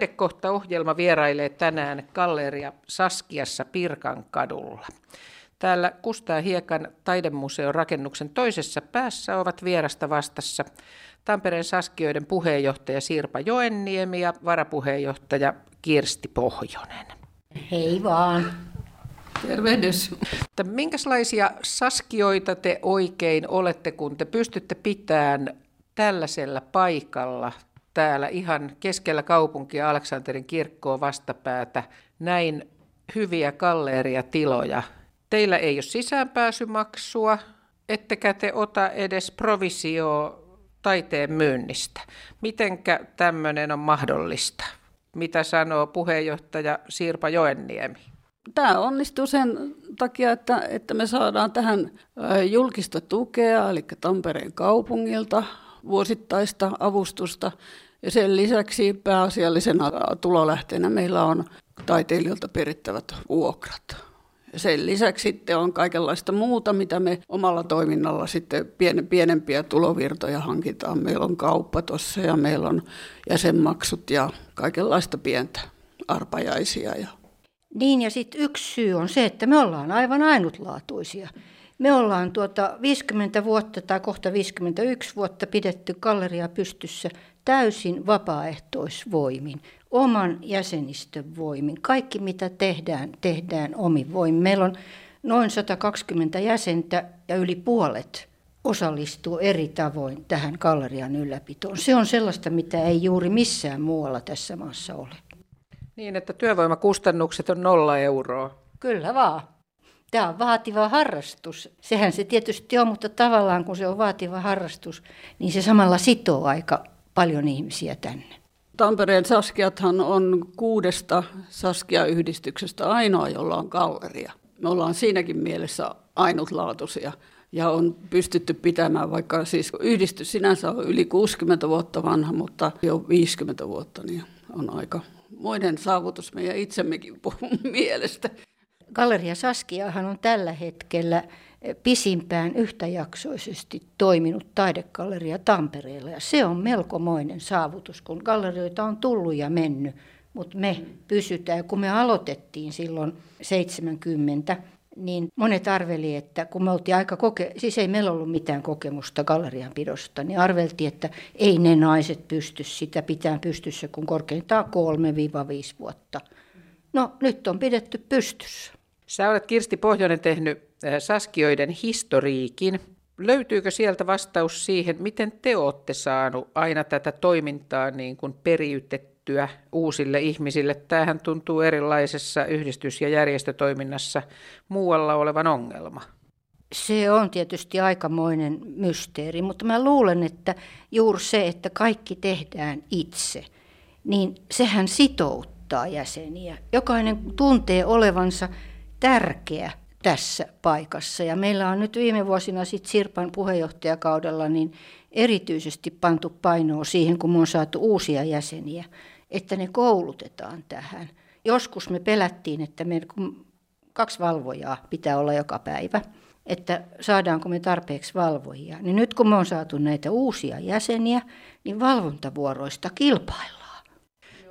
Taidekohta-ohjelma vierailee tänään Galleria Saskiassa Pirkankadulla. Täällä Kustaa-Hiekan taidemuseon rakennuksen toisessa päässä ovat vierasta vastassa Tampereen Saskioiden puheenjohtaja Sirpa Joenniemi ja varapuheenjohtaja Kirsti Pohjonen. Hei vaan. Tervehdys. Minkälaisia saskioita te oikein olette, kun te pystytte pitämään tällaisella paikalla täällä ihan keskellä kaupunkia Aleksanterin kirkkoa vastapäätä näin hyviä galleriatiloja? Teillä ei ole sisäänpääsymaksua, ettekä te ota edes provisioa taiteen myynnistä. Mitenkä tämmöinen on mahdollista? Mitä sanoo puheenjohtaja Sirpa Joenniemi? Tämä onnistuu sen takia, että me saadaan tähän julkista tukea, eli Tampereen kaupungilta, vuosittaista avustusta. Ja sen lisäksi pääasiallisena tulolähteenä meillä on taiteilijoilta perittävät vuokrat. Sen lisäksi sitten on kaikenlaista muuta, mitä me omalla toiminnalla sitten pienempiä tulovirtoja hankitaan. Meillä on kauppa tuossa ja meillä on jäsenmaksut ja kaikenlaista pientä arpajaisia. Niin ja sitten yksi syy on se, että me ollaan aivan ainutlaatuisia. Me ollaan 50 vuotta tai kohta 51 vuotta pidetty galleria pystyssä täysin vapaaehtoisvoimin, oman jäsenistön voimin. Kaikki mitä tehdään omin voimin. Meillä on noin 120 jäsentä ja yli puolet osallistuu eri tavoin tähän gallerian ylläpitoon. Se on sellaista, mitä ei juuri missään muualla tässä maassa ole. Niin, että työvoimakustannukset on 0 euroa. Kyllä vaan. Tämä on vaativa harrastus. Sehän se tietysti on, mutta tavallaan kun se on vaativa harrastus, niin se samalla sitoo aika paljon ihmisiä tänne. Tampereen Saskiathan on 6 Saskia-yhdistyksestä ainoa, jolla on galleria. Me ollaan siinäkin mielessä ainutlaatuisia ja on pystytty pitämään, vaikka siis yhdistys sinänsä on yli 60 vuotta vanha, mutta jo 50 vuotta, niin on aika moinen saavutus meidän itsemmekin mielestä. Galleria Saskiahan on tällä hetkellä pisimpään yhtäjaksoisesti toiminut taidegalleria Tampereella. Ja se on melkomoinen saavutus, kun gallerioita on tullut ja mennyt, mutta me pysytään. Kun me aloitettiin silloin 70, niin monet arveli, että kun me oltiin aika siis ei meillä ollut mitään kokemusta gallerian pidosta, niin arveltiin, että ei ne naiset pysty sitä pitämään pystyssä, kun korkeintaan 3-5 vuotta. No nyt on pidetty pystyssä. Sä olet, Kirsti Pohjonen, tehnyt saskioiden historiikin. Löytyykö sieltä vastaus siihen, miten te olette saanut aina tätä toimintaa niin kuin periytettyä uusille ihmisille? Tämähän tuntuu erilaisessa yhdistys- ja järjestötoiminnassa muualla olevan ongelma. Se on tietysti aikamoinen mysteeri, mutta mä luulen, että juuri se, että kaikki tehdään itse, niin sehän sitouttaa jäseniä. Jokainen tuntee olevansa tärkeä tässä paikassa. Ja meillä on nyt viime vuosina Sirpan puheenjohtajakaudella niin erityisesti pantu painoa siihen, kun me on saatu uusia jäseniä, että ne koulutetaan tähän. Joskus me pelättiin, että meillä 2 valvojaa pitää olla joka päivä, että saadaanko me tarpeeksi valvojia. Niin nyt kun me on saatu näitä uusia jäseniä, niin valvontavuoroista kilpaillaan.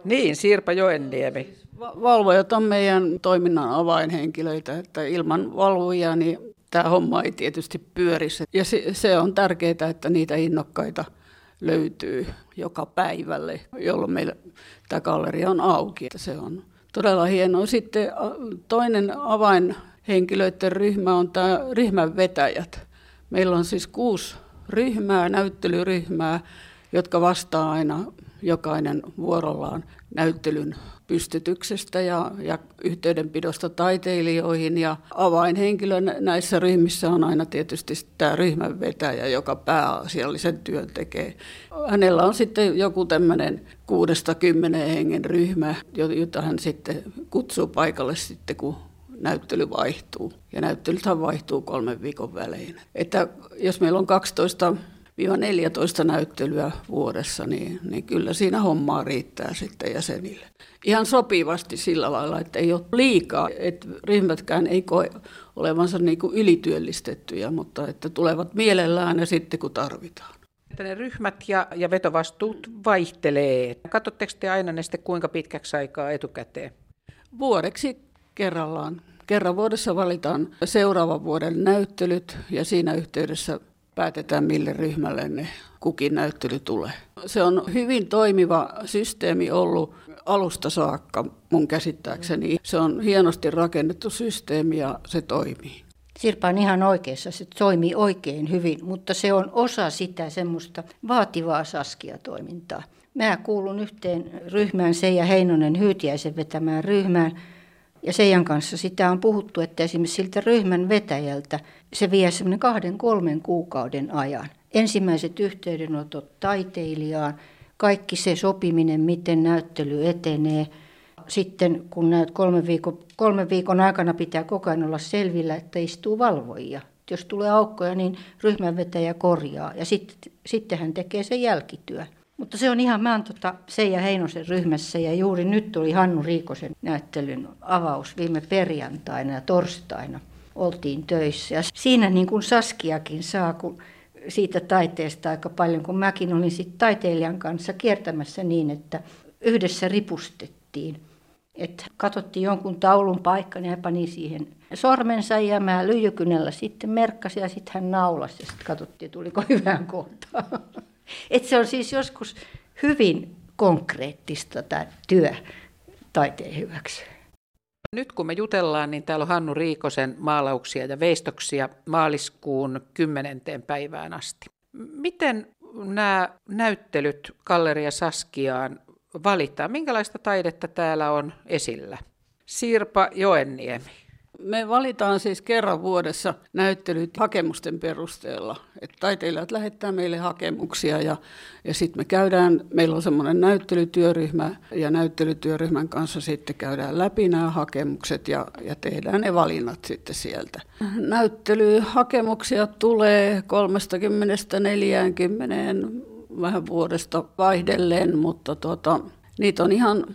Niin, Sirpa Joenniemi. Valvojat on meidän toiminnan avainhenkilöitä, että ilman valvojia niin tämä homma ei tietysti pyörisi. Ja se on tärkeää, että niitä innokkaita löytyy joka päivälle, jolloin meillä tämä galleria on auki. Se on todella hienoa. Sitten toinen avainhenkilöiden ryhmä on tämä ryhmän vetäjät. Meillä on siis 6 ryhmää, näyttelyryhmää, jotka vastaa aina jokainen vuorollaan näyttelyn pystytyksestä ja yhteydenpidosta taiteilijoihin. Ja avainhenkilö näissä ryhmissä on aina tietysti tämä ryhmän vetäjä, joka pääasiallisen työn tekee. Hänellä on sitten joku tämmöinen 6-10 hengen ryhmä, jota hän sitten kutsuu paikalle sitten, kun näyttely vaihtuu. Ja näyttelythän vaihtuu 3 viikon välein. Että jos meillä on 12-14 näyttelyä vuodessa, niin kyllä siinä hommaa riittää sitten jäsenille. Ihan sopivasti sillä lailla, että ei ole liikaa, että ryhmätkään ei koe olevansa niin kuin ylityöllistettyjä, mutta että tulevat mielellään ja sitten kun tarvitaan. että ne ryhmät ja vetovastuut vaihtelee. Katsotteko te aina ne sitten kuinka pitkäksi aikaa etukäteen? Vuodeksi kerrallaan. Kerran vuodessa valitaan seuraavan vuoden näyttelyt ja siinä yhteydessä päätetään, mille ryhmälle ne kukin näyttely tulee. Se on hyvin toimiva systeemi ollut alusta saakka mun käsittääkseni. Se on hienosti rakennettu systeemi ja se toimii. Sirpa on ihan oikeassa, se toimii oikein hyvin, mutta se on osa sitä semmoista vaativaa Saskia-toimintaa. Mä kuulun yhteen ryhmään, Seija Heinonen Hyytiäisen vetämään ryhmään. Ja Seijan kanssa sitä on puhuttu, että esimerkiksi siltä ryhmän vetäjältä se vie semmoinen 2-3 kuukauden ajan. Ensimmäiset yhteydenotot taiteilijaan, kaikki se sopiminen, miten näyttely etenee. Sitten kun näet 3 viikon aikana pitää koko ajan olla selvillä, että istuu valvojia. Jos tulee aukkoja, niin ryhmän vetäjä korjaa ja sitten hän tekee sen jälkityön. Mutta se on ihan, mä oon Seija Heinosen ryhmässä ja juuri nyt oli Hannu Riikosen näyttelyn avaus viime perjantaina ja torstaina oltiin töissä. Ja siinä niin kuin Saskiakin saa kun siitä taiteesta aika paljon, kun mäkin olin sitten taiteilijan kanssa kiertämässä niin, että yhdessä ripustettiin. Että katsottiin jonkun taulun paikkaan ja hän pani siihen sormensa ja mä lyijykynällä sitten merkkasin ja sitten hän naulasi ja sitten katsottiin, tuliko hyvään kohtaan. Että se on siis joskus hyvin konkreettista tämä työ taiteen hyväksi. Nyt kun me jutellaan, niin täällä on Hannu Riikosen maalauksia ja veistoksia maaliskuun 10. päivään asti. Miten nämä näyttelyt Galleria Saskiaan valitaan? Minkälaista taidetta täällä on esillä? Sirpa Joenniemi. Me valitaan siis kerran vuodessa näyttelyt hakemusten perusteella. Et taiteilijat lähettää meille hakemuksia ja sitten me käydään, meillä on semmoinen näyttelytyöryhmä ja näyttelytyöryhmän kanssa sitten käydään läpi nämä hakemukset ja tehdään ne valinnat sitten sieltä. Näyttelyhakemuksia tulee 30-40 vähän vuodesta vaihdelleen, mutta niitä on ihan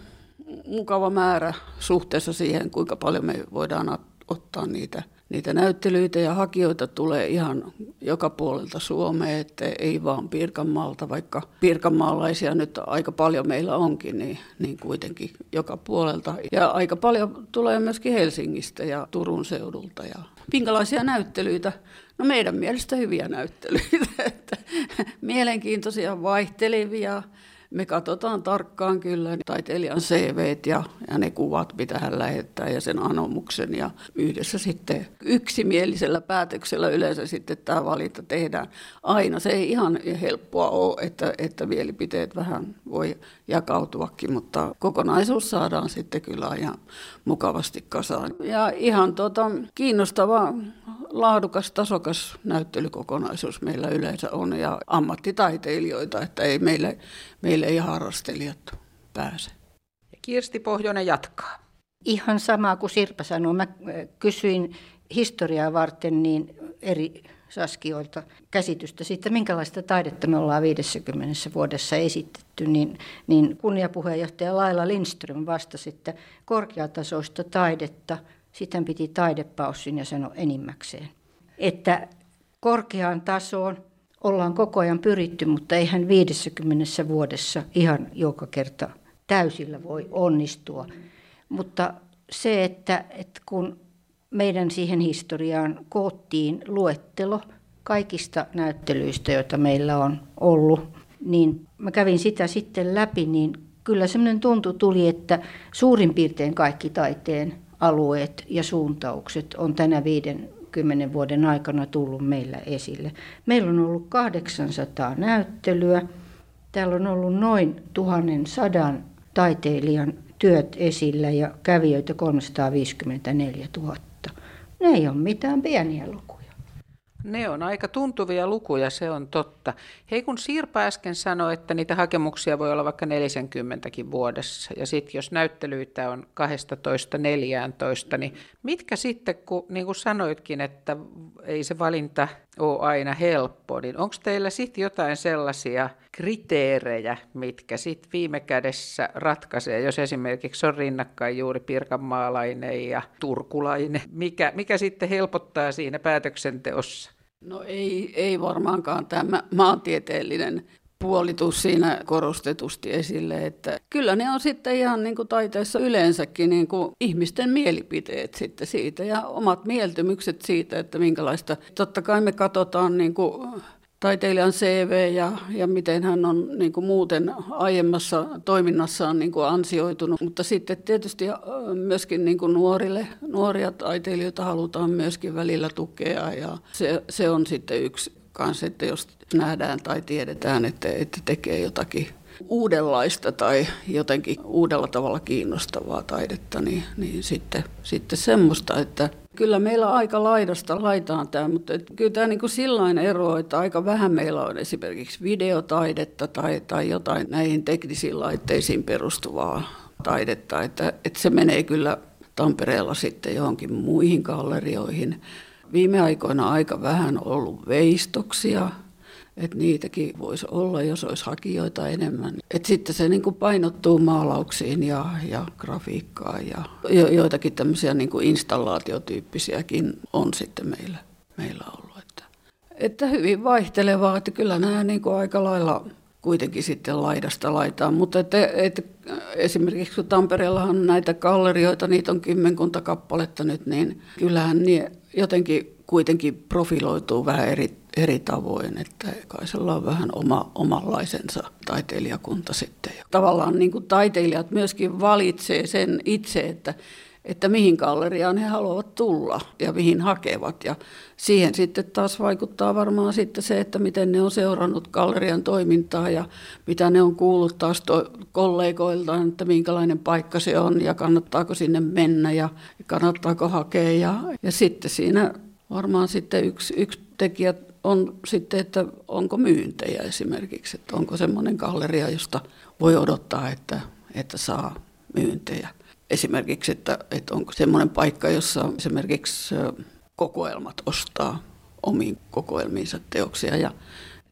mukava määrä suhteessa siihen, kuinka paljon me voidaan ottaa niitä näyttelyitä ja hakijoita tulee ihan joka puolelta Suomea, että ei vaan Pirkanmaalta, vaikka pirkanmaalaisia nyt aika paljon meillä onkin, niin kuitenkin joka puolelta. Ja aika paljon tulee myöskin Helsingistä ja Turun seudulta. Ja minkälaisia näyttelyitä? No meidän mielestä hyviä näyttelyitä, että mielenkiintoisia, vaihtelevia. Me katsotaan tarkkaan kyllä taiteilijan CV:t ja ne kuvat, mitä hän lähettää ja sen anomuksen. Ja yhdessä sitten yksimielisellä päätöksellä yleensä sitten tämä valinta tehdään aina. Se ei ihan helppoa ole, että mielipiteet vähän voi jakautuakin, mutta kokonaisuus saadaan sitten kyllä ihan mukavasti kasaan. Ja ihan kiinnostava, laadukas, tasokas näyttelykokonaisuus meillä yleensä on ja ammattitaiteilijoita, että ei meille ei harrastelijat pääse. Ja Kirsti Pohjonen jatkaa. Ihan samaa kuin Sirpa sanoi. Mä kysyin historiaa varten niin eri Saskioilta käsitystä siitä, minkälaista taidetta me ollaan 50 vuodessa esitetty. Niin kunniapuheenjohtaja Laila Lindström vastasi, että korkeatasoista taidetta, sitä piti taidepaussin ja sanoi enimmäkseen. Että korkeaan tasoon ollaan koko ajan pyritty, mutta eihän 50 vuodessa ihan joka kerta täysillä voi onnistua. Mutta se, että kun meidän siihen historiaan koottiin luettelo kaikista näyttelyistä, joita meillä on ollut, niin mä kävin sitä sitten läpi, niin kyllä semmoinen tuntu tuli, että suurin piirtein kaikki taiteen alueet ja suuntaukset on tänä 50 vuoden aikana tullut meillä esille. Meillä on ollut 800 näyttelyä. Täällä on ollut noin 1100 taiteilijan työt esillä ja kävijöitä 354 000. Ne ei ole mitään pieniä lukuja. Ne on aika tuntuvia lukuja, se on totta. Hei, kun Sirpa äsken sanoi, että niitä hakemuksia voi olla vaikka 40kin vuodessa, ja sitten jos näyttelyitä on 12-14, niin mitkä sitten, kun niin kuin sanoitkin, että ei se valinta ole aina helppo, niin onko teillä sitten jotain sellaisia kriteerejä, mitkä sitten viime kädessä ratkaisee, jos esimerkiksi on rinnakkain juuri pirkanmaalainen ja turkulainen, mikä sitten helpottaa siinä päätöksenteossa? No ei varmaankaan tämä maantieteellinen puoli tule siinä korostetusti esille, että kyllä ne on sitten ihan niin kuin taiteessa yleensäkin niin kuin ihmisten mielipiteet sitten siitä ja omat mieltymykset siitä, että minkälaista. Totta kai me katsotaan niin kuin taiteilijan CV ja miten hän on niin kuin muuten aiemmassa toiminnassaan niin kuin ansioitunut, mutta sitten tietysti myöskin niin kuin nuoria taiteilijoita halutaan myöskin välillä tukea ja se on sitten yksi kanssa, että jos nähdään tai tiedetään, että tekee jotakin uudenlaista tai jotenkin uudella tavalla kiinnostavaa taidetta, niin sitten semmoista, että kyllä meillä aika laidasta laitaan tämä, mutta kyllä tämä niin kuin sillain eroa, että aika vähän meillä on esimerkiksi videotaidetta tai jotain näihin teknisiin laitteisiin perustuvaa taidetta, että se menee kyllä Tampereella sitten johonkin muihin gallerioihin. Viime aikoina aika vähän ollut veistoksia, että niitäkin voisi olla, jos olisi hakijoita enemmän. Et sitten se niin kuin painottuu maalauksiin ja grafiikkaan ja joitakin tämmöisiä niin kuin installaatiotyyppisiäkin on sitten meillä ollut. Että hyvin vaihtelevaa, että kyllä nämä niin kuin aika lailla kuitenkin sitten laidasta laitaan, mutta että esimerkiksi kun Tampereellahan näitä gallerioita, niitä on kymmenkunta kappaletta nyt, niin kyllähän ne jotenkin kuitenkin profiloituu vähän eri tavoin, että jokaisella on vähän omanlaisensa taiteilijakunta sitten. Ja tavallaan niin kuin taiteilijat myöskin valitsee sen itse, että mihin galleriaan he haluavat tulla ja mihin hakevat. Ja siihen sitten taas vaikuttaa varmaan sitten se, että miten ne on seurannut gallerian toimintaa ja mitä ne on kuullut taas kollegoiltaan, että minkälainen paikka se on ja kannattaako sinne mennä ja kannattaako hakea. Ja sitten siinä varmaan sitten yksi tekijä on sitten, että onko myyntejä esimerkiksi, että onko semmoinen galleria, josta voi odottaa, että saa myyntejä. Esimerkiksi, että onko semmoinen paikka, jossa esimerkiksi kokoelmat ostaa omiin kokoelmiinsa teoksia ja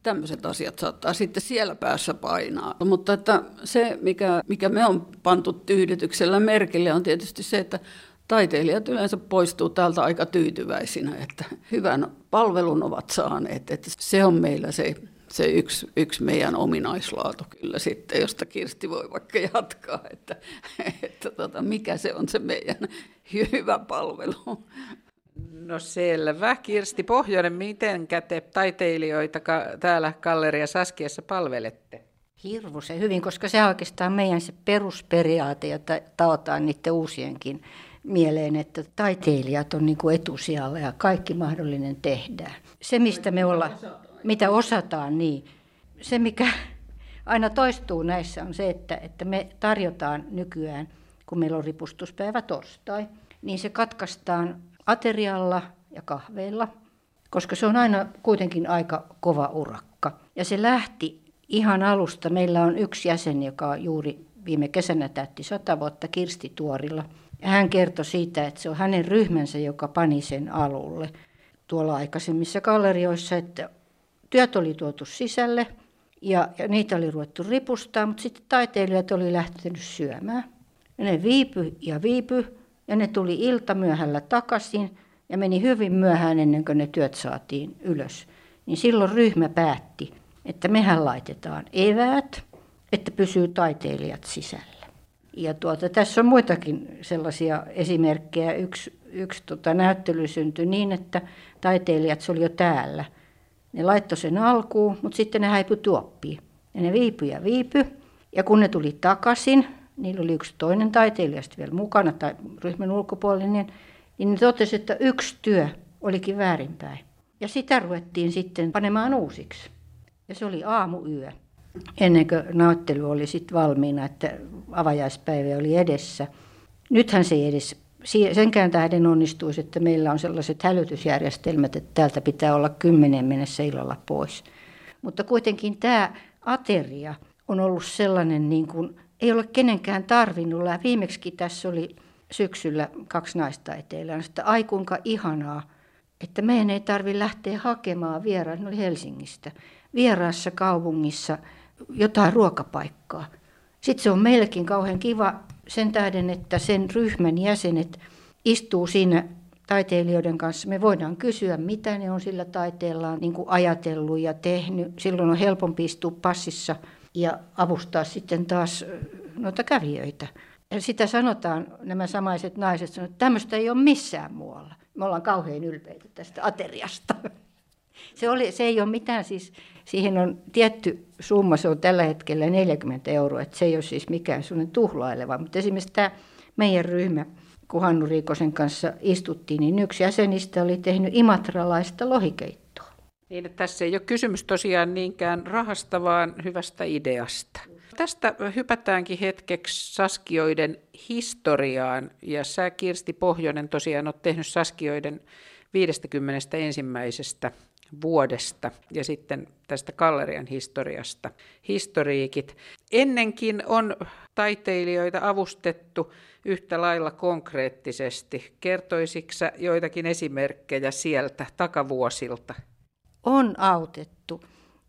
tämmöiset asiat saattaa sitten siellä päässä painaa. Mutta että se, mikä me on pantu tyydytyksellä merkille, on tietysti se, että taiteilijat yleensä poistuu täältä aika tyytyväisinä, että hyvän palvelun ovat saaneet, että se on meillä se yksi meidän ominaislaatu kyllä sitten, josta Kirsti voi vaikka jatkaa, että mikä se on se meidän hyvä palvelu. No selvä. Kirsti Pohjonen, mitenkä te taiteilijoita täällä Galleria Saskiassa palvelette? Hirvuisen hyvin, koska se on oikeastaan meidän se perusperiaate, jota taotaan niiden uusienkin mieleen, että taiteilijat on niin kuin etusijalla ja kaikki mahdollinen tehdään. Se, mistä me ollaan... Mitä osataan, niin se mikä aina toistuu näissä on se, että me tarjotaan nykyään, kun meillä on ripustuspäivä torstai, niin se katkaistaan aterialla ja kahveilla, koska se on aina kuitenkin aika kova urakka. Ja se lähti ihan alusta. Meillä on yksi jäsen, joka juuri viime kesänä täytti 100 vuotta Kirsti Tuorilla. Hän kertoi siitä, että se on hänen ryhmänsä, joka pani sen alulle tuolla aikaisemmissa gallerioissa, että työt oli tuotu sisälle ja niitä oli ruvettu ripustaa, mutta sitten taiteilijat oli lähtenyt syömään. Ja ne viipy ja ne tuli iltamyöhällä takaisin ja meni hyvin myöhään ennen kuin ne työt saatiin ylös. Niin silloin ryhmä päätti, että mehän laitetaan eväät, että pysyy taiteilijat sisällä. Ja tässä on muitakin sellaisia esimerkkejä. Yksi näyttely syntyi niin, että taiteilijat se oli jo täällä. Ne laittoi sen alkuun, mutta sitten ne häipyi tuoppiin. Ja ne viipyi. Ja kun ne tuli takaisin, niillä oli yksi toinen taiteilija sitten vielä mukana tai ryhmän ulkopuolinen, niin ne totesi, että yksi työ olikin väärinpäin. Ja sitä ruvettiin sitten panemaan uusiksi. Ja se oli aamuyö, ennen kuin näyttely oli sitten valmiina, että avajaispäivä oli edessä. Nythän se ei edes senkään tähden onnistuisi, että meillä on sellaiset hälytysjärjestelmät, että täältä pitää olla 10 mennessä illalla pois. Mutta kuitenkin tämä ateria on ollut sellainen, niin kuin ei ole kenenkään tarvinnut. Ja viimeksikin tässä oli syksyllä 2 naistaiteilijaa, että ai kuinka ihanaa, että meidän ei tarvitse lähteä hakemaan vieraan, oli Helsingistä, vieraassa kaupungissa jotain ruokapaikkaa. Sitten se on meillekin kauhean kiva sen tähden, että sen ryhmän jäsenet istuu siinä taiteilijoiden kanssa me voidaan kysyä, mitä ne on sillä taiteellaan niin kuin ajatellut ja tehnyt. Silloin on helpompi istua passissa ja avustaa sitten taas noita kävijöitä. Ja sitä sanotaan, nämä samaiset naiset sanovat, että tämmöistä ei ole missään muualla. Me ollaan kauhean ylpeitä tästä ateriasta. Se ei ole mitään, siis siihen on tietty summa, se on tällä hetkellä 40 €, että se ei ole siis mikään sellainen tuhlaileva. Mutta esimerkiksi tämä meidän ryhmä, kun Hannu Riikosen kanssa istuttiin, niin yksi jäsenistä oli tehnyt imatralaista lohikeittoa. Niin, että tässä ei ole kysymys tosiaan niinkään rahasta, vaan hyvästä ideasta. Tästä hypätäänkin hetkeksi saskioiden historiaan, ja sä Kirsti Pohjonen tosiaan olet tehnyt saskioiden 51. vuodesta ja sitten tästä gallerian historiasta historiikit. Ennenkin on taiteilijoita avustettu yhtä lailla konkreettisesti. Kertoisiksä joitakin esimerkkejä sieltä takavuosilta? On autettu.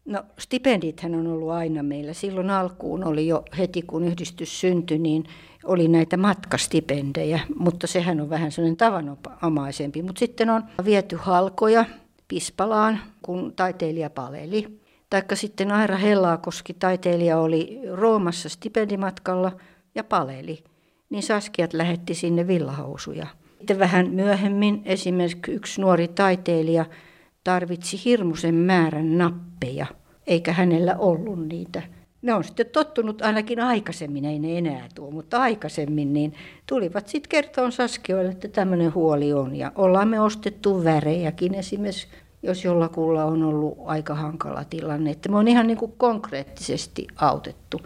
No, stipendithän on ollut aina meillä. Silloin alkuun oli jo heti, kun yhdistys syntyi, niin oli näitä matkastipendejä, mutta sehän on vähän sellainen tavanomaisempi. Mutta sitten on viety halkoja Pispalaan, kun taiteilija paleli. Taikka sitten Aira Hellaakoski, taiteilija, oli Roomassa stipendimatkalla ja paleli. Niin Saskiat lähetti sinne villahousuja. Sitten vähän myöhemmin esimerkiksi yksi nuori taiteilija tarvitsi hirmuisen määrän nappeja, eikä hänellä ollut niitä. Ne on sitten tottunut ainakin aikaisemmin, ei ne enää tuo, mutta aikaisemmin niin tulivat sitten kertoon Saskioille, että tämmöinen huoli on. Ja ollaan me ostettu värejäkin esimerkiksi, jos jollakulla on ollut aika hankala tilanne. Että me on ihan niin kuin konkreettisesti autettu.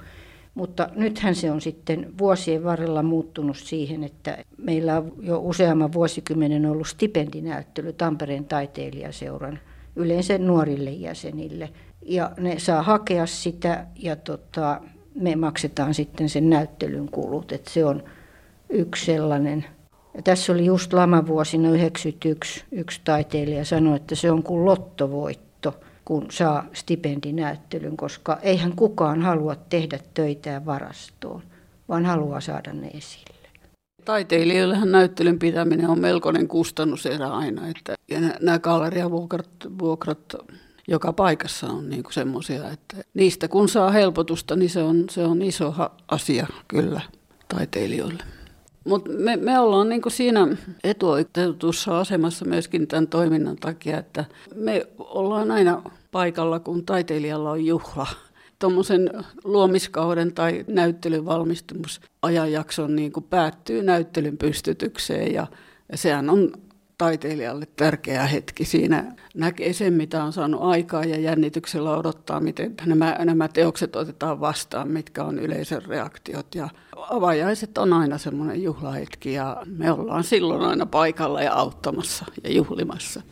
Mutta nythän se on sitten vuosien varrella muuttunut siihen, että meillä on jo useamman vuosikymmenen ollut stipendinäyttely Tampereen taiteilijaseuran yleensä nuorille jäsenille. Ja ne saa hakea sitä ja me maksetaan sitten sen näyttelyn kulut, että se on yksi sellainen. Ja tässä oli just lamavuosina 1991 yksi taiteilija sanoi, että se on kuin lottovoitto, kun saa stipendinäyttelyn, koska eihän kukaan halua tehdä töitään varastoon, vaan haluaa saada ne esille. Taiteilijoillehan näyttelyn pitäminen on melkoinen kustannuserä aina, että ja nämä galleriavuokrat joka paikassa on niinku semmoisia, että niistä kun saa helpotusta, niin se on iso asia kyllä taiteilijoille. Mutta me ollaan niinku siinä etuoikeutetussa asemassa myöskin tämän toiminnan takia, että me ollaan aina paikalla, kun taiteilijalla on juhla. Tuommoisen luomiskauden tai näyttelyn valmistumisajanjakson niin kuin päättyy näyttelyn pystytykseen ja sehän on taiteilijalle tärkeä hetki. Siinä näkee sen, mitä on saanut aikaa ja jännityksellä odottaa, miten nämä teokset otetaan vastaan, mitkä on yleisön reaktiot. Ja avajaiset on aina semmoinen juhlahetki ja me ollaan silloin aina paikalla ja auttamassa ja juhlimassa.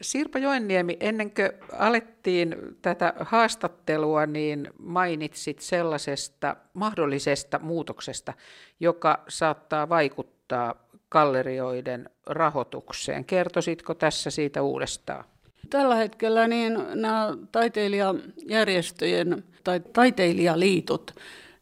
Sirpa Joenniemi, ennen kuin alettiin tätä haastattelua, niin mainitsit sellaisesta mahdollisesta muutoksesta, joka saattaa vaikuttaa gallerioiden rahoitukseen. Kertoisitko tässä siitä uudestaan? Tällä hetkellä niin nämä taiteilijajärjestöjen tai taiteilijaliitot,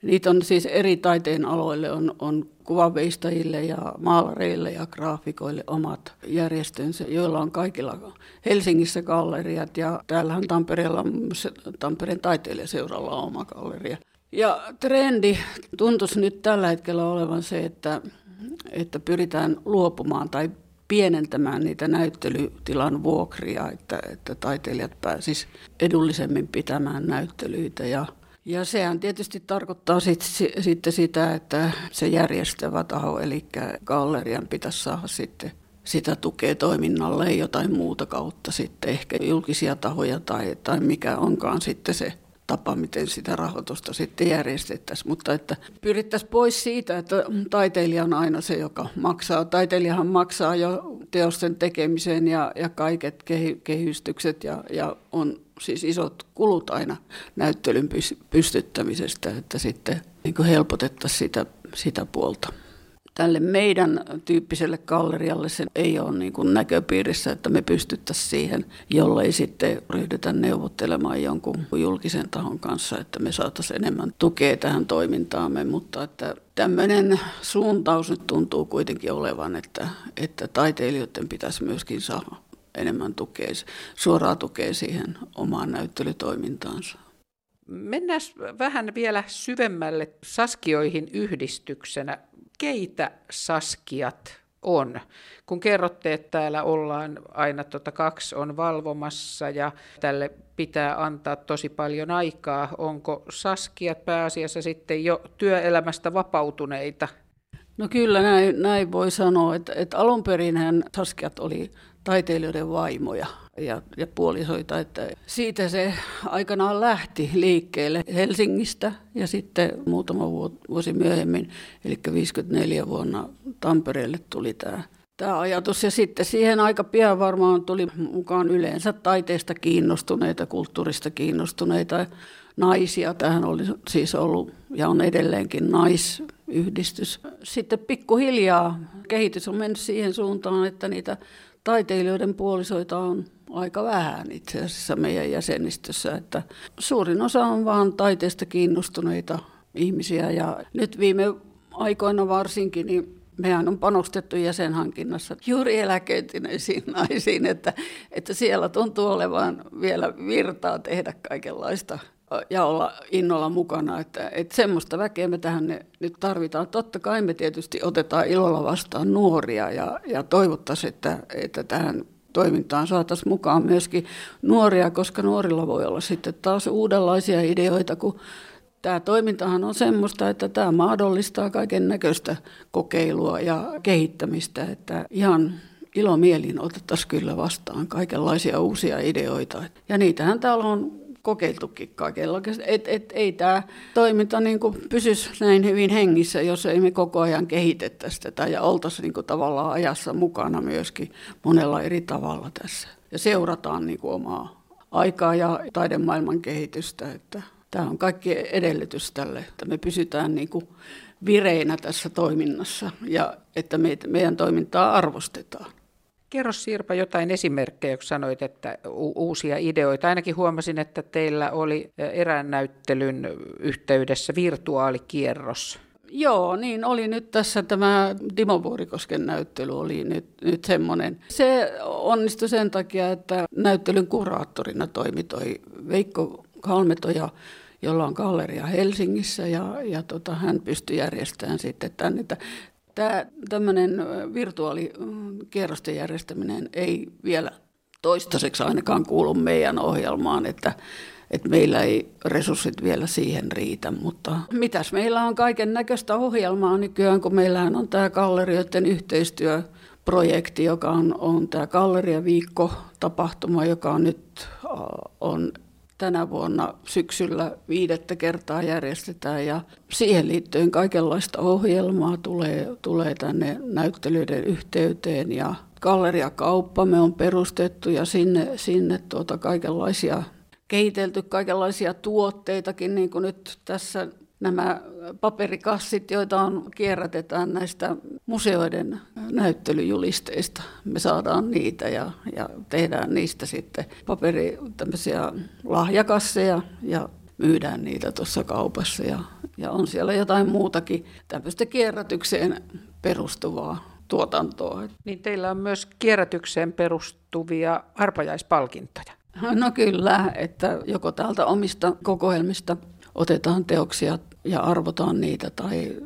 niitä on siis eri taiteen aloille, on kuvanveistajille ja maalareille ja graafikoille omat järjestönsä, joilla on kaikilla Helsingissä galleriat ja täällähän Tampereella Tampereen taiteilijaseuralla on oma galleria. Ja trendi tuntuisi nyt tällä hetkellä olevan se, että pyritään luopumaan tai pienentämään niitä näyttelytilan vuokria, että taiteilijat pääsis edullisemmin pitämään näyttelyitä ja sehän tietysti tarkoittaa sitten sitä, että se järjestävä taho, eli gallerian pitäisi saada sitten sitä tukea toiminnalle jotain muuta kautta sitten, ehkä julkisia tahoja tai mikä onkaan sitten se tapa, miten sitä rahoitusta sitten järjestettäisiin. Mutta että pyrittäisiin pois siitä, että taiteilija on aina se, joka maksaa. Taiteilijahan maksaa jo teosten tekemiseen ja kaiket kehystykset ja on siis isot kulut aina näyttelyn pystyttämisestä, että sitten niin kuin helpotettaisiin sitä puolta. tälle meidän tyyppiselle gallerialle se ei ole niin kuin näköpiirissä, että me pystyttäisiin siihen, jollei sitten ryhdytä neuvottelemaan jonkun julkisen tahon kanssa, että me saataisiin enemmän tukea tähän toimintaamme, mutta että tämmöinen suuntaus nyt tuntuu kuitenkin olevan, että taiteilijoiden pitäisi myöskin saada enemmän tukea, suoraa tukea siihen omaan näyttelytoimintaansa. Mennään vähän vielä syvemmälle Saskioihin yhdistyksenä. Keitä Saskiat on? Kun kerrotte, että täällä ollaan aina 2 on valvomassa ja tälle pitää antaa tosi paljon aikaa, onko Saskiat pääasiassa sitten jo työelämästä vapautuneita? No kyllä näin voi sanoa, että alun perinhän Saskiat oli taiteilijoiden vaimoja ja puolisoita, että siitä se aikanaan lähti liikkeelle Helsingistä ja sitten muutama vuosi myöhemmin, eli 54 vuonna Tampereelle tuli tämä ajatus ja sitten siihen aika pian varmaan tuli mukaan yleensä taiteesta kiinnostuneita, kulttuurista kiinnostuneita naisia. Tämähän oli siis ollut ja on edelleenkin naisyhdistys. Sitten pikkuhiljaa kehitys on mennyt siihen suuntaan, että niitä taiteilijoiden puolisoita on aika vähän itse asiassa meidän jäsenistössä, että suurin osa on vaan taiteesta kiinnostuneita ihmisiä ja nyt viime aikoina varsinkin niin mehän on panostettu jäsenhankinnassa juuri eläköityneisiin naisiin, että siellä tuntuu olevan vielä virtaa tehdä kaikenlaista ja olla innolla mukana, että semmoista väkeä me tähän nyt tarvitaan. Totta kai me tietysti otetaan ilolla vastaan nuoria ja toivottaisiin, että tähän toimintaan saataisiin mukaan myöskin nuoria, koska nuorilla voi olla sitten taas uudenlaisia ideoita, kun tämä toimintahan on semmoista, että tämä mahdollistaa kaiken näköistä kokeilua ja kehittämistä, että ihan ilomielin otettaisiin kyllä vastaan kaikenlaisia uusia ideoita ja niitähän täällä on kokeiltukin kaikella. Ei tämä toiminta niin kuin pysyisi näin hyvin hengissä, jos ei me koko ajan kehitettäisi tätä ja oltaisiin niin kuin tavallaan ajassa mukana myöskin monella eri tavalla tässä. Ja seurataan niin kuin omaa aikaa ja taidemaailman kehitystä. Että tämä on kaikki edellytys tälle, että me pysytään niin kuin vireinä tässä toiminnassa ja että meidän toimintaa arvostetaan. Kerro Sirpa jotain esimerkkejä, kun sanoit, että uusia ideoita. Ainakin huomasin, että teillä oli erään näyttelyn yhteydessä virtuaalikierros. Joo, niin oli nyt tässä tämä Timo Vuorikosken näyttely oli nyt semmoinen. Se onnistui sen takia, että näyttelyn kuraattorina toimi toi Veikko Kalmetoja, jolla on galleria Helsingissä ja hän pystyi järjestämään sitten tänne. Tämä tämmöinen virtuaalikierrosten järjestäminen ei vielä toistaiseksi ainakaan kuulu meidän ohjelmaan, että meillä ei resurssit vielä siihen riitä. Mutta mitäs meillä on kaiken näköistä ohjelmaa nykyään, kun meillähän on tämä gallerioiden yhteistyöprojekti, joka on tämä Galleriaviikko-tapahtuma, joka on tänä vuonna syksyllä 5. kertaa järjestetään ja siihen liittyen kaikenlaista ohjelmaa tulee tänne näyttelyiden yhteyteen ja galleriakauppa me on perustettu ja sinne kaikenlaisia kehitelty kaikenlaisia tuotteitakin niin kuin nyt tässä nämä paperikassit, joita kierrätetään näistä museoiden näyttelyjulisteista. Me saadaan niitä ja tehdään niistä sitten tämmöisiä lahjakasseja ja myydään niitä tuossa kaupassa. Ja on siellä jotain muutakin tämmöistä kierrätykseen perustuvaa tuotantoa. Niin teillä on myös kierrätykseen perustuvia arpajaispalkintoja. No kyllä, että joko täältä omista kokoelmista otetaan teoksia ja arvotaan niitä, tai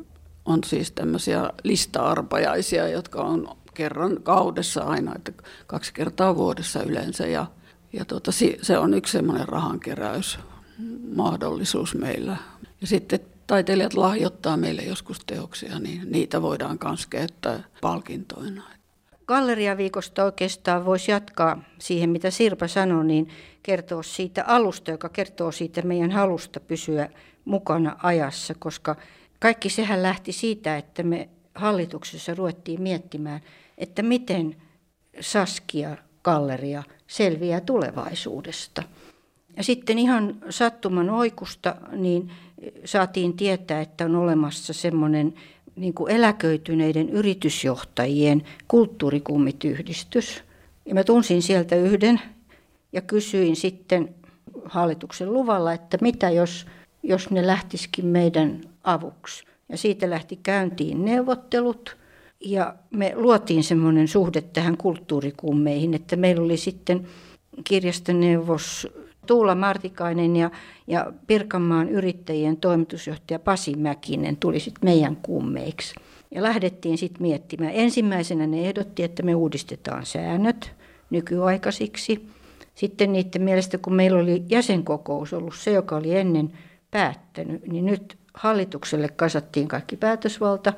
on siis tämmöisiä lista-arpajaisia, jotka on kerran kaudessa aina, että 2 kertaa vuodessa yleensä, ja se on yksi semmoinen rahankeräysmahdollisuus meillä. Ja sitten taiteilijat lahjoittaa meille joskus teoksia, niin niitä voidaan myös käyttää palkintoina. Galleriaviikosta oikeastaan voisi jatkaa siihen, mitä Sirpa sanoi, niin kertoo siitä alusta, joka kertoo siitä meidän halusta pysyä mukana ajassa, koska kaikki sehän lähti siitä, että me hallituksessa ruvettiin miettimään, että miten Saskia-galleria selviää tulevaisuudesta. Ja sitten ihan sattuman oikusta niin saatiin tietää, että on olemassa semmoinen niin kuin eläköityneiden yritysjohtajien kulttuurikummityhdistys. Ja mä tunsin sieltä yhden ja kysyin sitten hallituksen luvalla, että mitä jos ne lähtisikin meidän avuksi. Ja siitä lähti käyntiin neuvottelut ja me luotiin semmoinen suhde tähän kulttuurikummeihin, että meillä oli sitten kirjastoneuvos Tuula Martikainen ja Pirkanmaan yrittäjien toimitusjohtaja Pasi Mäkinen tuli sitten meidän kummeiksi. Ja lähdettiin sitten miettimään. Ensimmäisenä ne ehdotti, että me uudistetaan säännöt nykyaikaisiksi. Sitten niiden mielestä, kun meillä oli jäsenkokous ollut se, joka oli ennen päättänyt, niin nyt hallitukselle kasattiin kaikki päätösvalta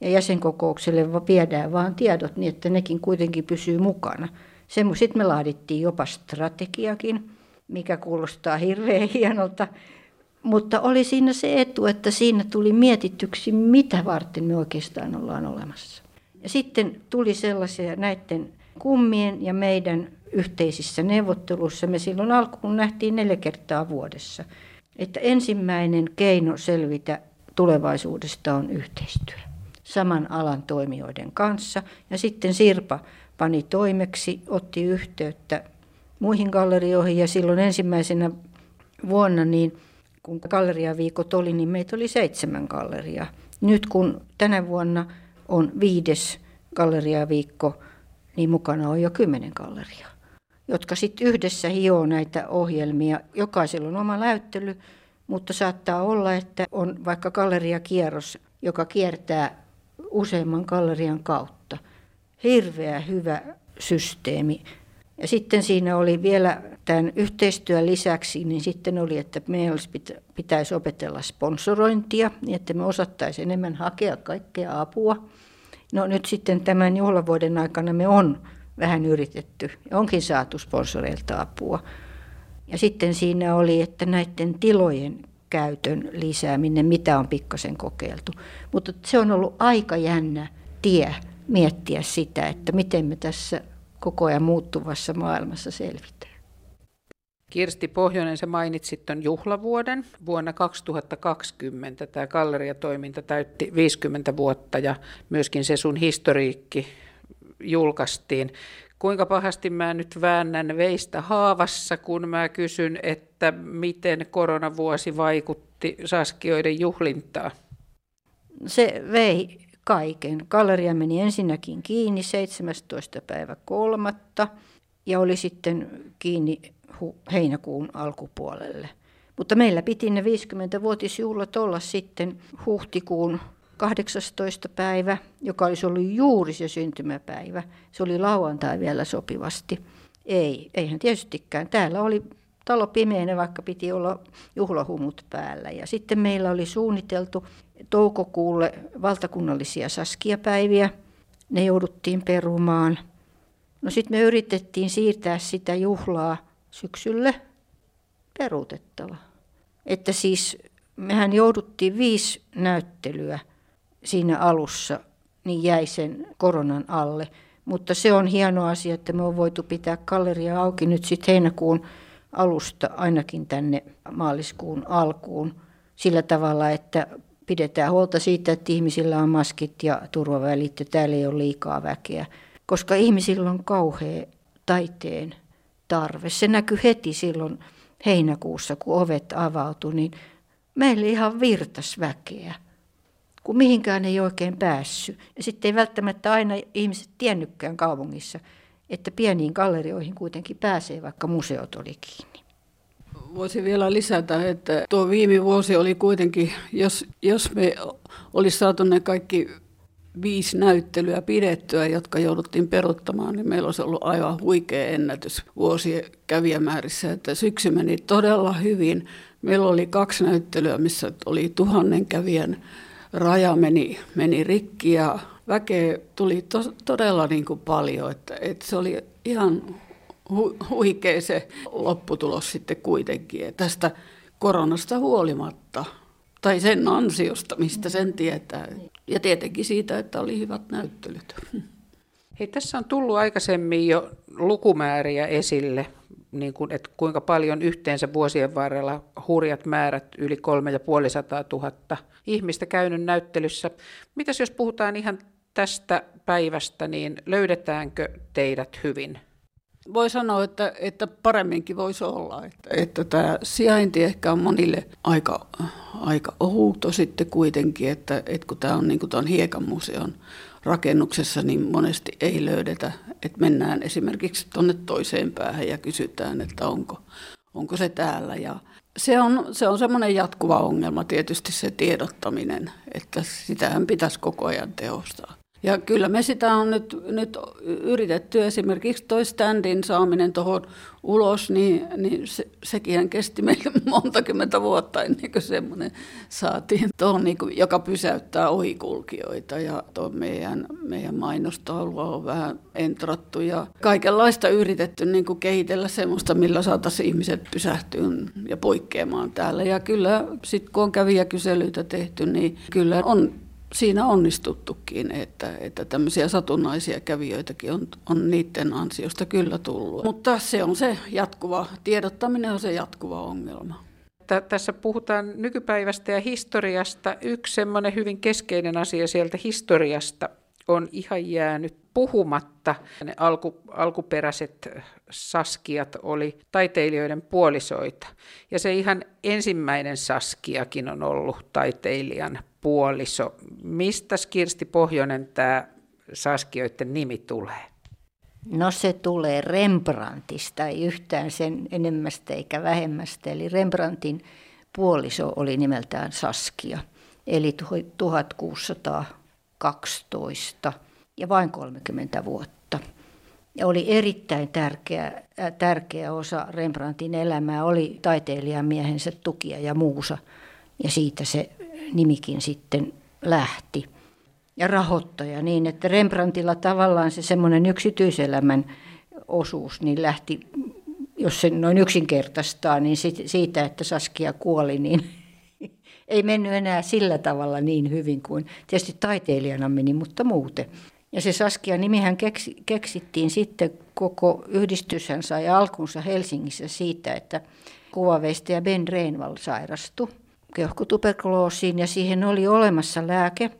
ja jäsenkokoukselle viedään vaan tiedot niin, että nekin kuitenkin pysyy mukana. Sitten me laadittiin jopa strategiakin, mikä kuulostaa hirveän hienolta, mutta oli siinä se etu, että siinä tuli mietityksi, mitä varten me oikeastaan ollaan olemassa. Ja sitten tuli sellaisia näiden kummien ja meidän yhteisissä neuvotteluissa, me silloin alkuun nähtiin 4 kertaa vuodessa, että ensimmäinen keino selvitä tulevaisuudesta on yhteistyö saman alan toimijoiden kanssa. Ja sitten Sirpa pani toimeksi, otti yhteyttä muihin gallerioihin ja silloin ensimmäisenä vuonna, niin kun galleriaviikot oli, niin meitä oli 7 galleriaa. Nyt kun tänä vuonna on 5. galleriaviikko, niin mukana on jo 10 galleriaa, jotka sitten yhdessä hioo näitä ohjelmia. Jokaisella on oma näyttely, mutta saattaa olla, että on vaikka galleriakierros, joka kiertää useamman gallerian kautta. Hirveä hyvä systeemi. Ja sitten siinä oli vielä tämän yhteistyön lisäksi, niin sitten oli, että meillä pitäisi opetella sponsorointia, niin että me osattaisiin enemmän hakea kaikkea apua. No nyt sitten tämän juhlavuoden aikana me on vähän yritetty ja onkin saatu sponsoreilta apua. Ja sitten siinä oli, että näiden tilojen käytön lisääminen, mitä on pikkasen kokeiltu. Mutta se on ollut aika jännä tie miettiä sitä, että miten me tässä koko ajan muuttuvassa maailmassa selvitään. Kirsti Pohjonen, sä mainitsit tuon juhlavuoden. Vuonna 2020 tämä galleriatoiminta täytti 50 vuotta ja myöskin se sun historiikki julkaistiin. Kuinka pahasti mä nyt väännän veistä haavassa, kun mä kysyn, että miten koronavuosi vaikutti Saskioiden juhlintaan? Se vei kaiken. Galleria meni ensinnäkin kiinni 17.3. ja oli sitten kiinni heinäkuun alkupuolelle. Mutta meillä piti ne 50-vuotisjuhlat olla sitten huhtikuun 18., joka olisi ollut juuri se syntymäpäivä. Se oli lauantai vielä sopivasti. Eihän tietystikään. Täällä oli talo pimeänä, vaikka piti olla juhlahumut päällä. Ja sitten meillä oli suunniteltu toukokuulle valtakunnallisia Saskiapäiviä. Ne jouduttiin perumaan. No sitten me yritettiin siirtää sitä juhlaa syksylle, peruutettava. Että siis mehän jouduttiin 5 näyttelyä siinä alussa, niin jäi sen koronan alle. Mutta se on hieno asia, että me on voitu pitää galleria auki nyt sitten heinäkuun alusta ainakin tänne maaliskuun alkuun sillä tavalla, että pidetään huolta siitä, että ihmisillä on maskit ja turvavälit ja täällä ei ole liikaa väkeä, koska ihmisillä on kauhea taiteen tarve. Se näkyi heti silloin heinäkuussa, kun ovet avautui, niin meillä ihan virtas väkeä, kun mihinkään ei oikein päässyt. Ja sitten ei välttämättä aina ihmiset tiennytkään kaupungissa, että pieniin gallerioihin kuitenkin pääsee, vaikka museot oli kiinni. Voisin vielä lisätä, että tuo viime vuosi oli kuitenkin, jos me olisi saatu ne kaikki 5 näyttelyä pidettyä, jotka jouduttiin peruuttamaan, niin meillä olisi ollut aivan huikea ennätys vuosien kävijämäärissä, että syksy meni todella hyvin. Meillä oli 2 näyttelyä, missä oli 1000 kävijän raja meni rikki ja väkeä tuli todella niin kuin paljon, että se oli ihan huikea se lopputulos sitten kuitenkin. Ja tästä koronasta huolimatta, tai sen ansiosta, mistä sen tietää. Ja tietenkin siitä, että oli hyvät näyttelyt. Hei, tässä on tullut aikaisemmin jo lukumääriä esille. niin kuin, että kuinka paljon yhteensä vuosien varrella hurjat määrät, yli 350 000 ihmistä käynyt näyttelyssä. Mitäs jos puhutaan ihan tästä päivästä, niin löydetäänkö teidät hyvin? Voi sanoa, että paremminkin voisi olla, että tämä sijainti ehkä on monille aika outo sitten kuitenkin, että kun tämä on, niin kuin tämän Hiekan museon rakennuksessa, niin monesti ei löydetä, että mennään esimerkiksi tuonne toiseen päähän ja kysytään, että onko se täällä. Ja se on semmoinen jatkuva ongelma tietysti se tiedottaminen, että sitähän pitäisi koko ajan tehostaa. Ja kyllä me sitä on nyt yritetty, esimerkiksi toi standin saaminen tuohon ulos, niin sekin kesti meille montakymmentä vuotta ennen kuin semmoinen saatiin tuohon, niin kuin, joka pysäyttää ohikulkijoita. Ja tuo meidän mainostaulua on vähän entrattu ja kaikenlaista yritetty niin kuin kehitellä semmoista, millä saataisiin ihmiset pysähtyyn ja poikkeamaan täällä. Ja kyllä sitten kun on kävijäkyselyitä tehty, niin kyllä on siinä onnistuttukin, että tämmöisiä satunnaisia kävijöitäkin on niiden ansiosta kyllä tullut. Mutta se on se jatkuva, tiedottaminen on se jatkuva ongelma. Tässä puhutaan nykypäivästä ja historiasta. Yksi semmoinen hyvin keskeinen asia sieltä historiasta on ihan jäänyt puhumatta. Ne alkuperäiset saskiat oli taiteilijoiden puolisoita. Ja se ihan ensimmäinen saskiakin on ollut taiteilijan puoliso. Mistä Kirsti Pohjonen tämä saskioiden nimi tulee? No se tulee Rembrandtista, ei yhtään sen enemmästä eikä vähemmästä. Eli Rembrandtin puoliso oli nimeltään Saskia, eli 1612 ja vain 30 vuotta. Ja oli erittäin tärkeä osa Rembrandtin elämää, oli taiteilijamiehensä tukija ja muusa, ja siitä se nimikin sitten lähti. Ja rahoittaja niin, että Rembrandtilla tavallaan se semmoinen yksityiselämän osuus niin lähti, jos sen noin yksinkertaistaa, niin siitä, että Saskia kuoli, niin ei mennyt enää sillä tavalla niin hyvin kuin tietysti taiteilijana meni, mutta muuten. Ja se Saskia-nimihän keksittiin sitten, koko yhdistyshän sai alkunsa Helsingissä siitä, että kuvaveistäjä Ben Reinval sairastui keuhkotuberkuloosiin ja siihen oli olemassa lääke,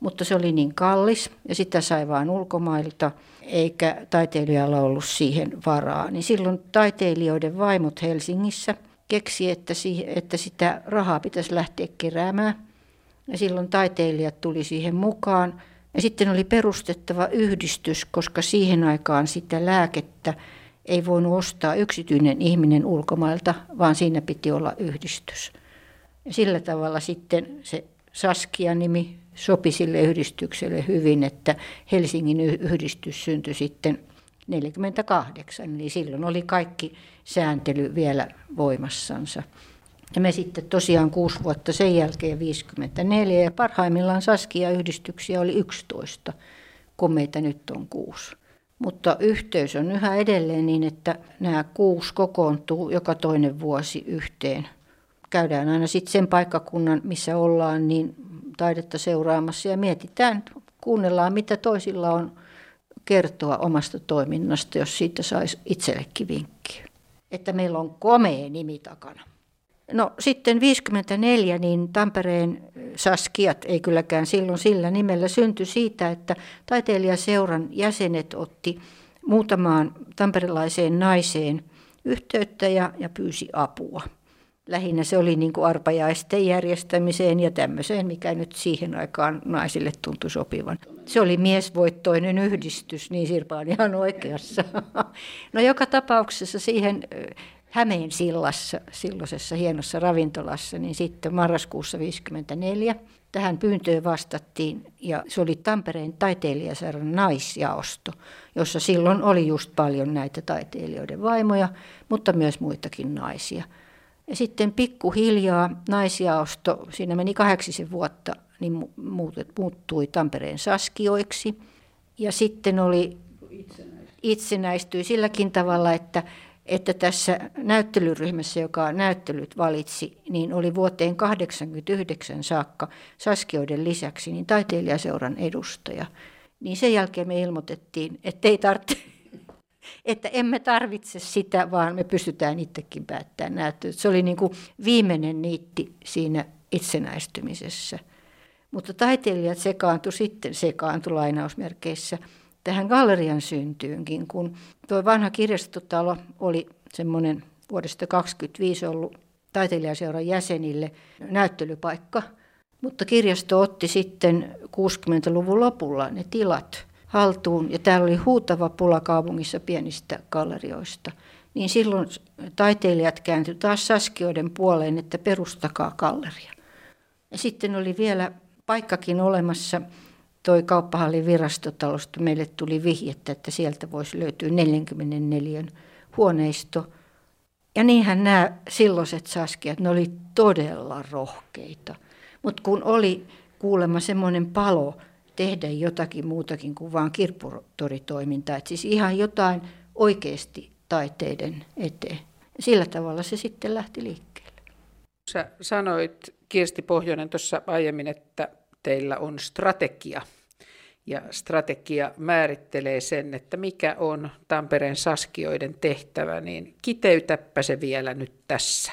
mutta se oli niin kallis ja sitä sai vain ulkomailta eikä taiteilijalla ollut siihen varaa. Niin silloin taiteilijoiden vaimot Helsingissä keksi, että sitä rahaa pitäisi lähteä keräämään ja silloin taiteilijat tuli siihen mukaan ja sitten oli perustettava yhdistys, koska siihen aikaan sitä lääkettä ei voinut ostaa yksityinen ihminen ulkomailta, vaan siinä piti olla yhdistys. Ja sillä tavalla sitten se Saskia-nimi sopi sille yhdistykselle hyvin, että Helsingin yhdistys syntyi sitten 1948, eli silloin oli kaikki sääntely vielä voimassansa. Ja me sitten tosiaan 6 vuotta sen jälkeen 54, ja parhaimmillaan Saskia-yhdistyksiä oli 11, kun meitä nyt on 6. Mutta yhteys on yhä edelleen niin, että nämä 6 kokoontuu joka toinen vuosi yhteen. Käydään aina sitten sen paikkakunnan, missä ollaan, niin taidetta seuraamassa ja mietitään, kuunnellaan, mitä toisilla on kertoa omasta toiminnasta, jos siitä saisi itsellekin vinkkiä. Että meillä on komea nimi takana. No sitten 54, niin Tampereen saskiat ei kylläkään silloin sillä nimellä synty siitä, että taiteilijaseuran jäsenet otti muutamaan tamperelaiseen naiseen yhteyttä ja pyysi apua. Lähinnä se oli niin kuin arpajaisten järjestämiseen ja tämmöiseen, mikä nyt siihen aikaan naisille tuntui sopivan. Se oli miesvoittoinen yhdistys, niin Sirpa on ihan oikeassa. No joka tapauksessa siihen Hämeen sillassa, silloisessa hienossa ravintolassa, niin sitten marraskuussa 1954 tähän pyyntöön vastattiin. Ja se oli Tampereen taiteilijaseuran naisjaosto, jossa silloin oli just paljon näitä taiteilijoiden vaimoja, mutta myös muitakin naisia. Ja sitten pikkuhiljaa naisjaosto, siinä meni 8 vuotta, niin muuttui Tampereen saskioiksi. Ja sitten oli itsenäistyi silläkin tavalla, että tässä näyttelyryhmässä, joka näyttelyt valitsi, niin oli vuoteen 1989 saakka saskioiden lisäksi niin taiteilijaseuran edustaja. Niin sen jälkeen me ilmoitettiin, että ei tarvitse Että emme tarvitse sitä, vaan me pystytään itsekin päättämään näyttöön. Se oli niin kuin viimeinen niitti siinä itsenäistymisessä. Mutta taiteilijat sekaantui lainausmerkeissä tähän gallerian syntyynkin, kun tuo vanha kirjastotalo oli semmoinen vuodesta 1925 ollut taiteilijaseuran jäsenille näyttelypaikka, mutta kirjasto otti sitten 60-luvun lopulla ne tilat haltuun, ja täällä oli huutava pula kaupungissa pienistä gallerioista. Niin silloin taiteilijat kääntyivät taas Saskioiden puoleen, että perustakaa galleria. Ja sitten oli vielä paikkakin olemassa, toi kauppahallin virastotalosta meille tuli vihjettä, että sieltä voisi löytyä 44 huoneisto. Ja niinhän nämä silloiset Saskiat, ne oli todella rohkeita. Mutta kun oli kuulemma semmoinen palo tehdä jotakin muutakin kuin vaan kirpputoritoimintaa, että siis ihan jotain oikeasti taiteiden eteen. Sillä tavalla se sitten lähti liikkeelle. Sä sanoit, Kirsti Pohjonen, tuossa aiemmin, että teillä on strategia. Ja strategia määrittelee sen, että mikä on Tampereen Saskioiden tehtävä, niin kiteytäpä se vielä nyt tässä.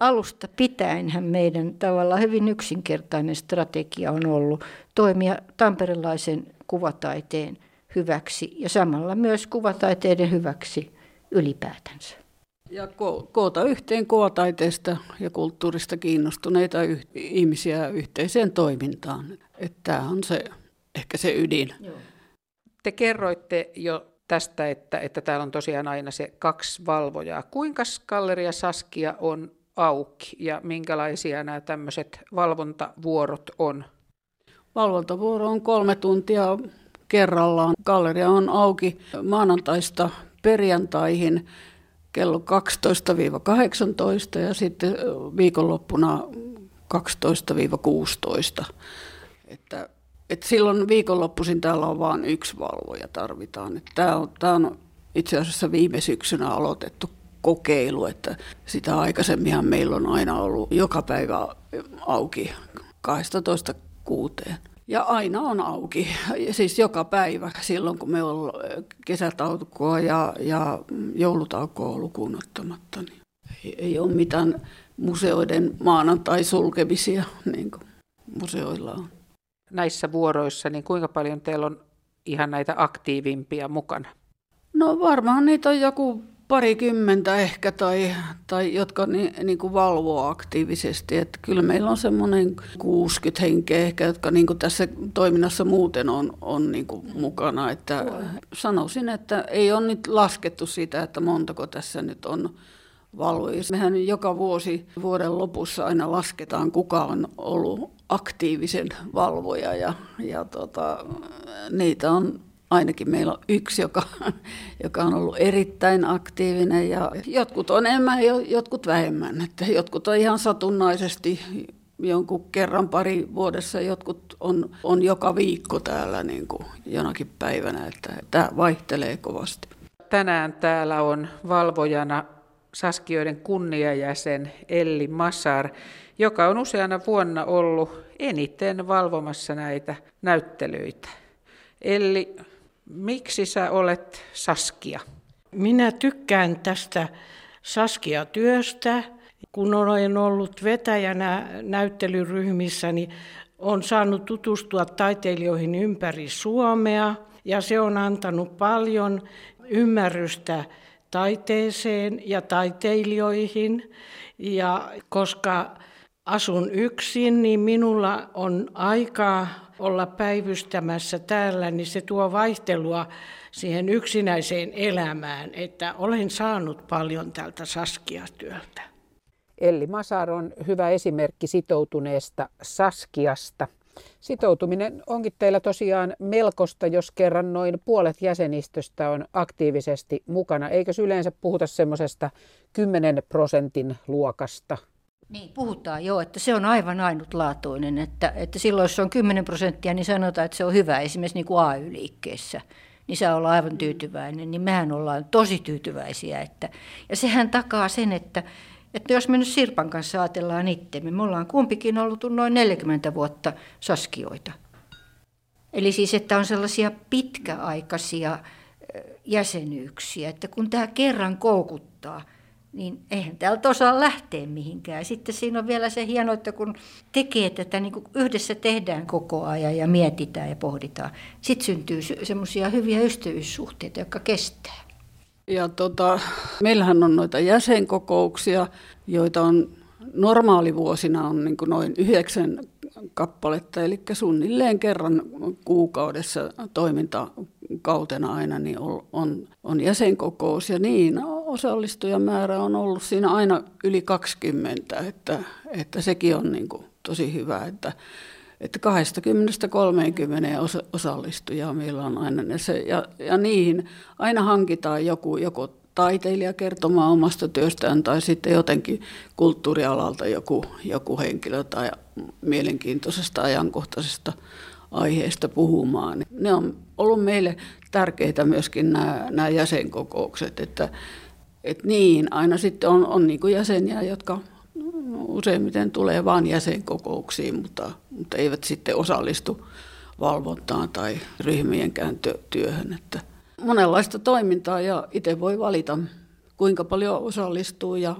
Alusta pitäenhän meidän tavallaan hyvin yksinkertainen strategia on ollut toimia tamperelaisen kuvataiteen hyväksi ja samalla myös kuvataiteiden hyväksi ylipäätänsä. Ja koota yhteen kuvataiteesta ja kulttuurista kiinnostuneita ihmisiä yhteiseen toimintaan. Tämä on se, ehkä se ydin. Joo. Te kerroitte jo tästä, että täällä on tosiaan aina se 2 valvojaa. Kuinka Galleria Saskia on auki ja minkälaisia nämä tämmöiset valvontavuorot on? Valvontavuoro on 3 tuntia kerrallaan. Galleria on auki maanantaista perjantaihin kello 12-18 ja sitten viikonloppuna 12-16. Että silloin viikonloppuisin täällä on vain 1 valvoja tarvitaan. Tämä on itse asiassa viime syksynä aloitettu kokeilu, että sitä aikaisemminhan meillä on aina ollut joka päivä auki 12-6. Ja aina on auki, siis joka päivä silloin, kun me ollaan kesätaukoa ja joulutaukoa lukuun ottamatta. Niin ei ole mitään museoiden maanantai-sulkemisia, niin kuin museoilla on. Näissä vuoroissa, niin kuinka paljon teillä on ihan näitä aktiivimpia mukana? No varmaan niitä on joku 20 ehkä, tai jotka niin kuin valvoo aktiivisesti. Että kyllä meillä on semmoinen 60 henkeä ehkä, jotka niin kuin tässä toiminnassa muuten on niin kuin mukana. Että sanoisin, että ei ole nyt laskettu sitä, että montako tässä nyt on valvojia. Mehän joka vuosi vuoden lopussa aina lasketaan, kuka on ollut aktiivisen valvoja, ja niitä on. Ainakin meillä on 1, joka on ollut erittäin aktiivinen, ja jotkut on enemmän ja jotkut vähemmän. Että jotkut on ihan satunnaisesti jonkun kerran pari vuodessa, jotkut on joka viikko täällä niin kuin jonakin päivänä. Että tämä vaihtelee kovasti. Tänään täällä on valvojana Saskioiden kunniajäsen Elli Masar, joka on useana vuonna ollut eniten valvomassa näitä näyttelyitä. Elli, miksi sä olet Saskia? Minä tykkään tästä Saskia-työstä. Kun olen ollut vetäjänä näyttelyryhmissä, niin olen saanut tutustua taiteilijoihin ympäri Suomea. Ja se on antanut paljon ymmärrystä taiteeseen ja taiteilijoihin. Ja koska asun yksin, niin minulla on aikaa olla päivystämässä täällä, niin se tuo vaihtelua siihen yksinäiseen elämään, että olen saanut paljon tältä Saskia-työltä. Elli Masar on hyvä esimerkki sitoutuneesta Saskiasta. Sitoutuminen onkin teillä tosiaan melkoista, jos kerran noin puolet jäsenistöstä on aktiivisesti mukana. Eikös yleensä puhuta semmoisesta 10% luokasta? Niin, puhutaan jo, että se on aivan ainutlaatuinen, että silloin jos se on 10%, niin sanotaan, että se on hyvä. Esimerkiksi niin kuin AY-liikkeessä, niin saa olla aivan tyytyväinen, niin mehän ollaan tosi tyytyväisiä. Ja sehän takaa sen, että jos me nyt Sirpan kanssa ajatellaan itsemme, me ollaan kumpikin ollut noin 40 vuotta Saskioita. Eli siis, että on sellaisia pitkäaikaisia jäsenyyksiä, että kun tämä kerran koukuttaa, niin eihän täältä osaa lähteä mihinkään. Sitten siinä on vielä se hieno, että kun tekee tätä, niin kun yhdessä tehdään koko ajan ja mietitään ja pohditaan. Sitten syntyy semmoisia hyviä ystävyyssuhteita, jotka kestää. Ja meillähän on noita jäsenkokouksia, joita on normaalivuosina on niin kuin noin 9 kappaletta, eli suunnilleen kerran kuukaudessa toimintakautena aina niin on jäsenkokous. Ja niin osallistujamäärä on ollut siinä aina yli 20, että sekin on niin kuin tosi hyvä, että 20-30 osallistujaa meillä on aina. Ja niihin aina hankitaan joku taiteilija kertomaan omasta työstään tai sitten jotenkin kulttuurialalta joku henkilö tai mielenkiintoisesta ajankohtaisesta aiheesta puhumaan. Ne on ollut meille tärkeitä myöskin nämä jäsenkokoukset, että niin aina sitten on niin kuin jäseniä, jotka useimmiten tulee vain jäsenkokouksiin, mutta eivät sitten osallistu valvontaan tai ryhmienkään työhön, että monenlaista toimintaa ja itse voi valita, kuinka paljon osallistuu ja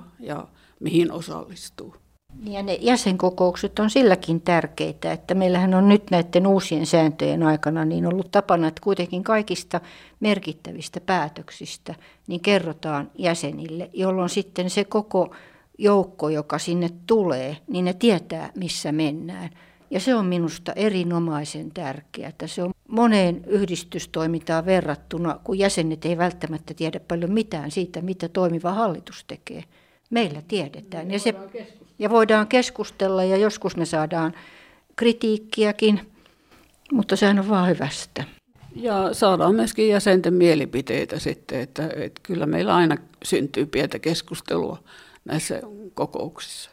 mihin osallistuu. Ja ne jäsenkokoukset on silläkin tärkeitä, että meillähän on nyt näiden uusien sääntöjen aikana niin ollut tapana, että kuitenkin kaikista merkittävistä päätöksistä niin kerrotaan jäsenille, jolloin sitten se koko joukko, joka sinne tulee, niin ne tietää, missä mennään. Ja se on minusta erinomaisen tärkeää, että se on moneen yhdistystoimintaan verrattuna, kun jäsenet ei välttämättä tiedä paljon mitään siitä, mitä toimiva hallitus tekee. Meillä tiedetään ja voidaan keskustella ja joskus me saadaan kritiikkiäkin, mutta sehän on vaan hyvästä. Ja saadaan myöskin jäsenten mielipiteitä sitten, että kyllä meillä aina syntyy pientä keskustelua näissä kokouksissa.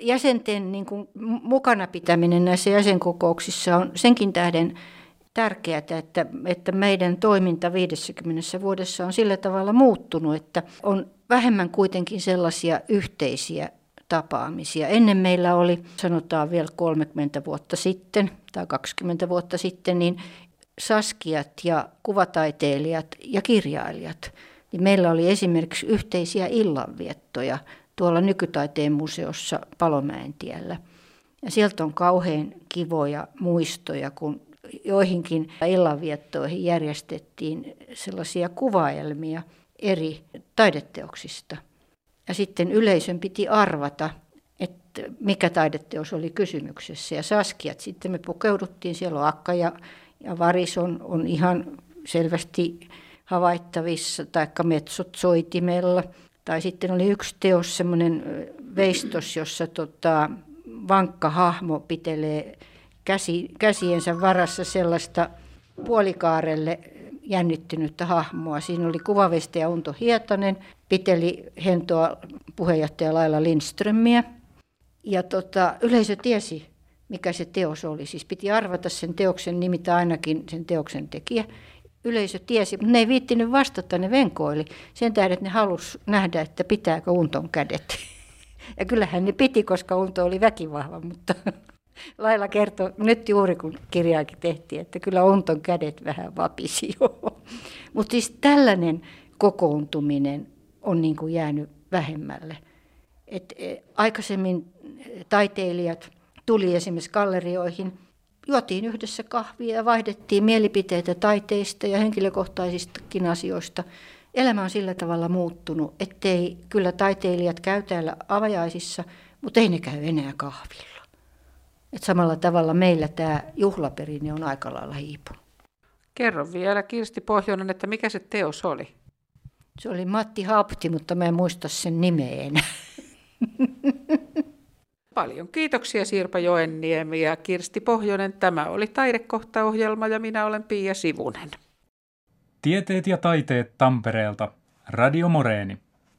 Jäsenten niin kuin mukana pitäminen näissä jäsenkokouksissa on senkin tähden tärkeää, että meidän toiminta 50 vuodessa on sillä tavalla muuttunut, että on vähemmän kuitenkin sellaisia yhteisiä tapaamisia. Ennen meillä oli, sanotaan vielä 30 vuotta sitten tai 20 vuotta sitten, niin saskiat ja kuvataiteilijat ja kirjailijat. Niin meillä oli esimerkiksi yhteisiä illanviettoja tuolla Nykytaiteen museossa Palomäentiellä. Ja sieltä on kauhean kivoja muistoja, kun joihinkin illanviettoihin järjestettiin sellaisia kuvaelmia eri taideteoksista. Ja sitten yleisön piti arvata, että mikä taideteos oli kysymyksessä. Ja Saskiat sitten me pukeuduttiin, siellä on Akka ja Varis on ihan selvästi havaittavissa, taikka Metsot soitimella. Tai sitten oli yksi teos, semmoinen veistos, jossa vankka hahmo pitelee käsiensä varassa sellaista puolikaarelle jännittynyttä hahmoa. Siinä oli kuvaveistäjä Unto Hietanen, piteli hentoa puheenjohtaja Laila Lindströmiä. Ja yleisö tiesi, mikä se teos oli. Siis piti arvata sen teoksen nimi tai ainakin sen teoksen tekijä. Yleisö tiesi, mutta ne ei viittinyt vastata, ne venkoili. Sen tähden, että ne halusi nähdä, että pitääkö Unton kädet. Ja kyllähän ne piti, koska Unto oli väkivahva, mutta Laila kertoi, nyt juuri kun kirjaakin tehtiin, että kyllä Unton kädet vähän vapisi jo. Mutta siis tällainen kokoontuminen on niin kuin jäänyt vähemmälle. Et aikaisemmin taiteilijat tuli esimerkiksi gallerioihin. Juotiin yhdessä kahvia ja vaihdettiin mielipiteitä taiteista ja henkilökohtaisistakin asioista. Elämä on sillä tavalla muuttunut, ettei kyllä taiteilijat käy täällä avajaisissa, mutta ei ne käy enää kahvilla. Et samalla tavalla meillä tämä juhlaperinne on aika lailla hiipunut. Kerro vielä Kirsti Pohjonen, että mikä se teos oli? Se oli Matti Hapti, mutta mä en muista sen nimeen. Paljon kiitoksia Sirpa Joenniemi ja Kirsti Pohjonen. Tämä oli Taidekohta-ohjelma ja minä olen Pia Sivunen. Tieteet ja taiteet Tampereelta. Radio Moreeni.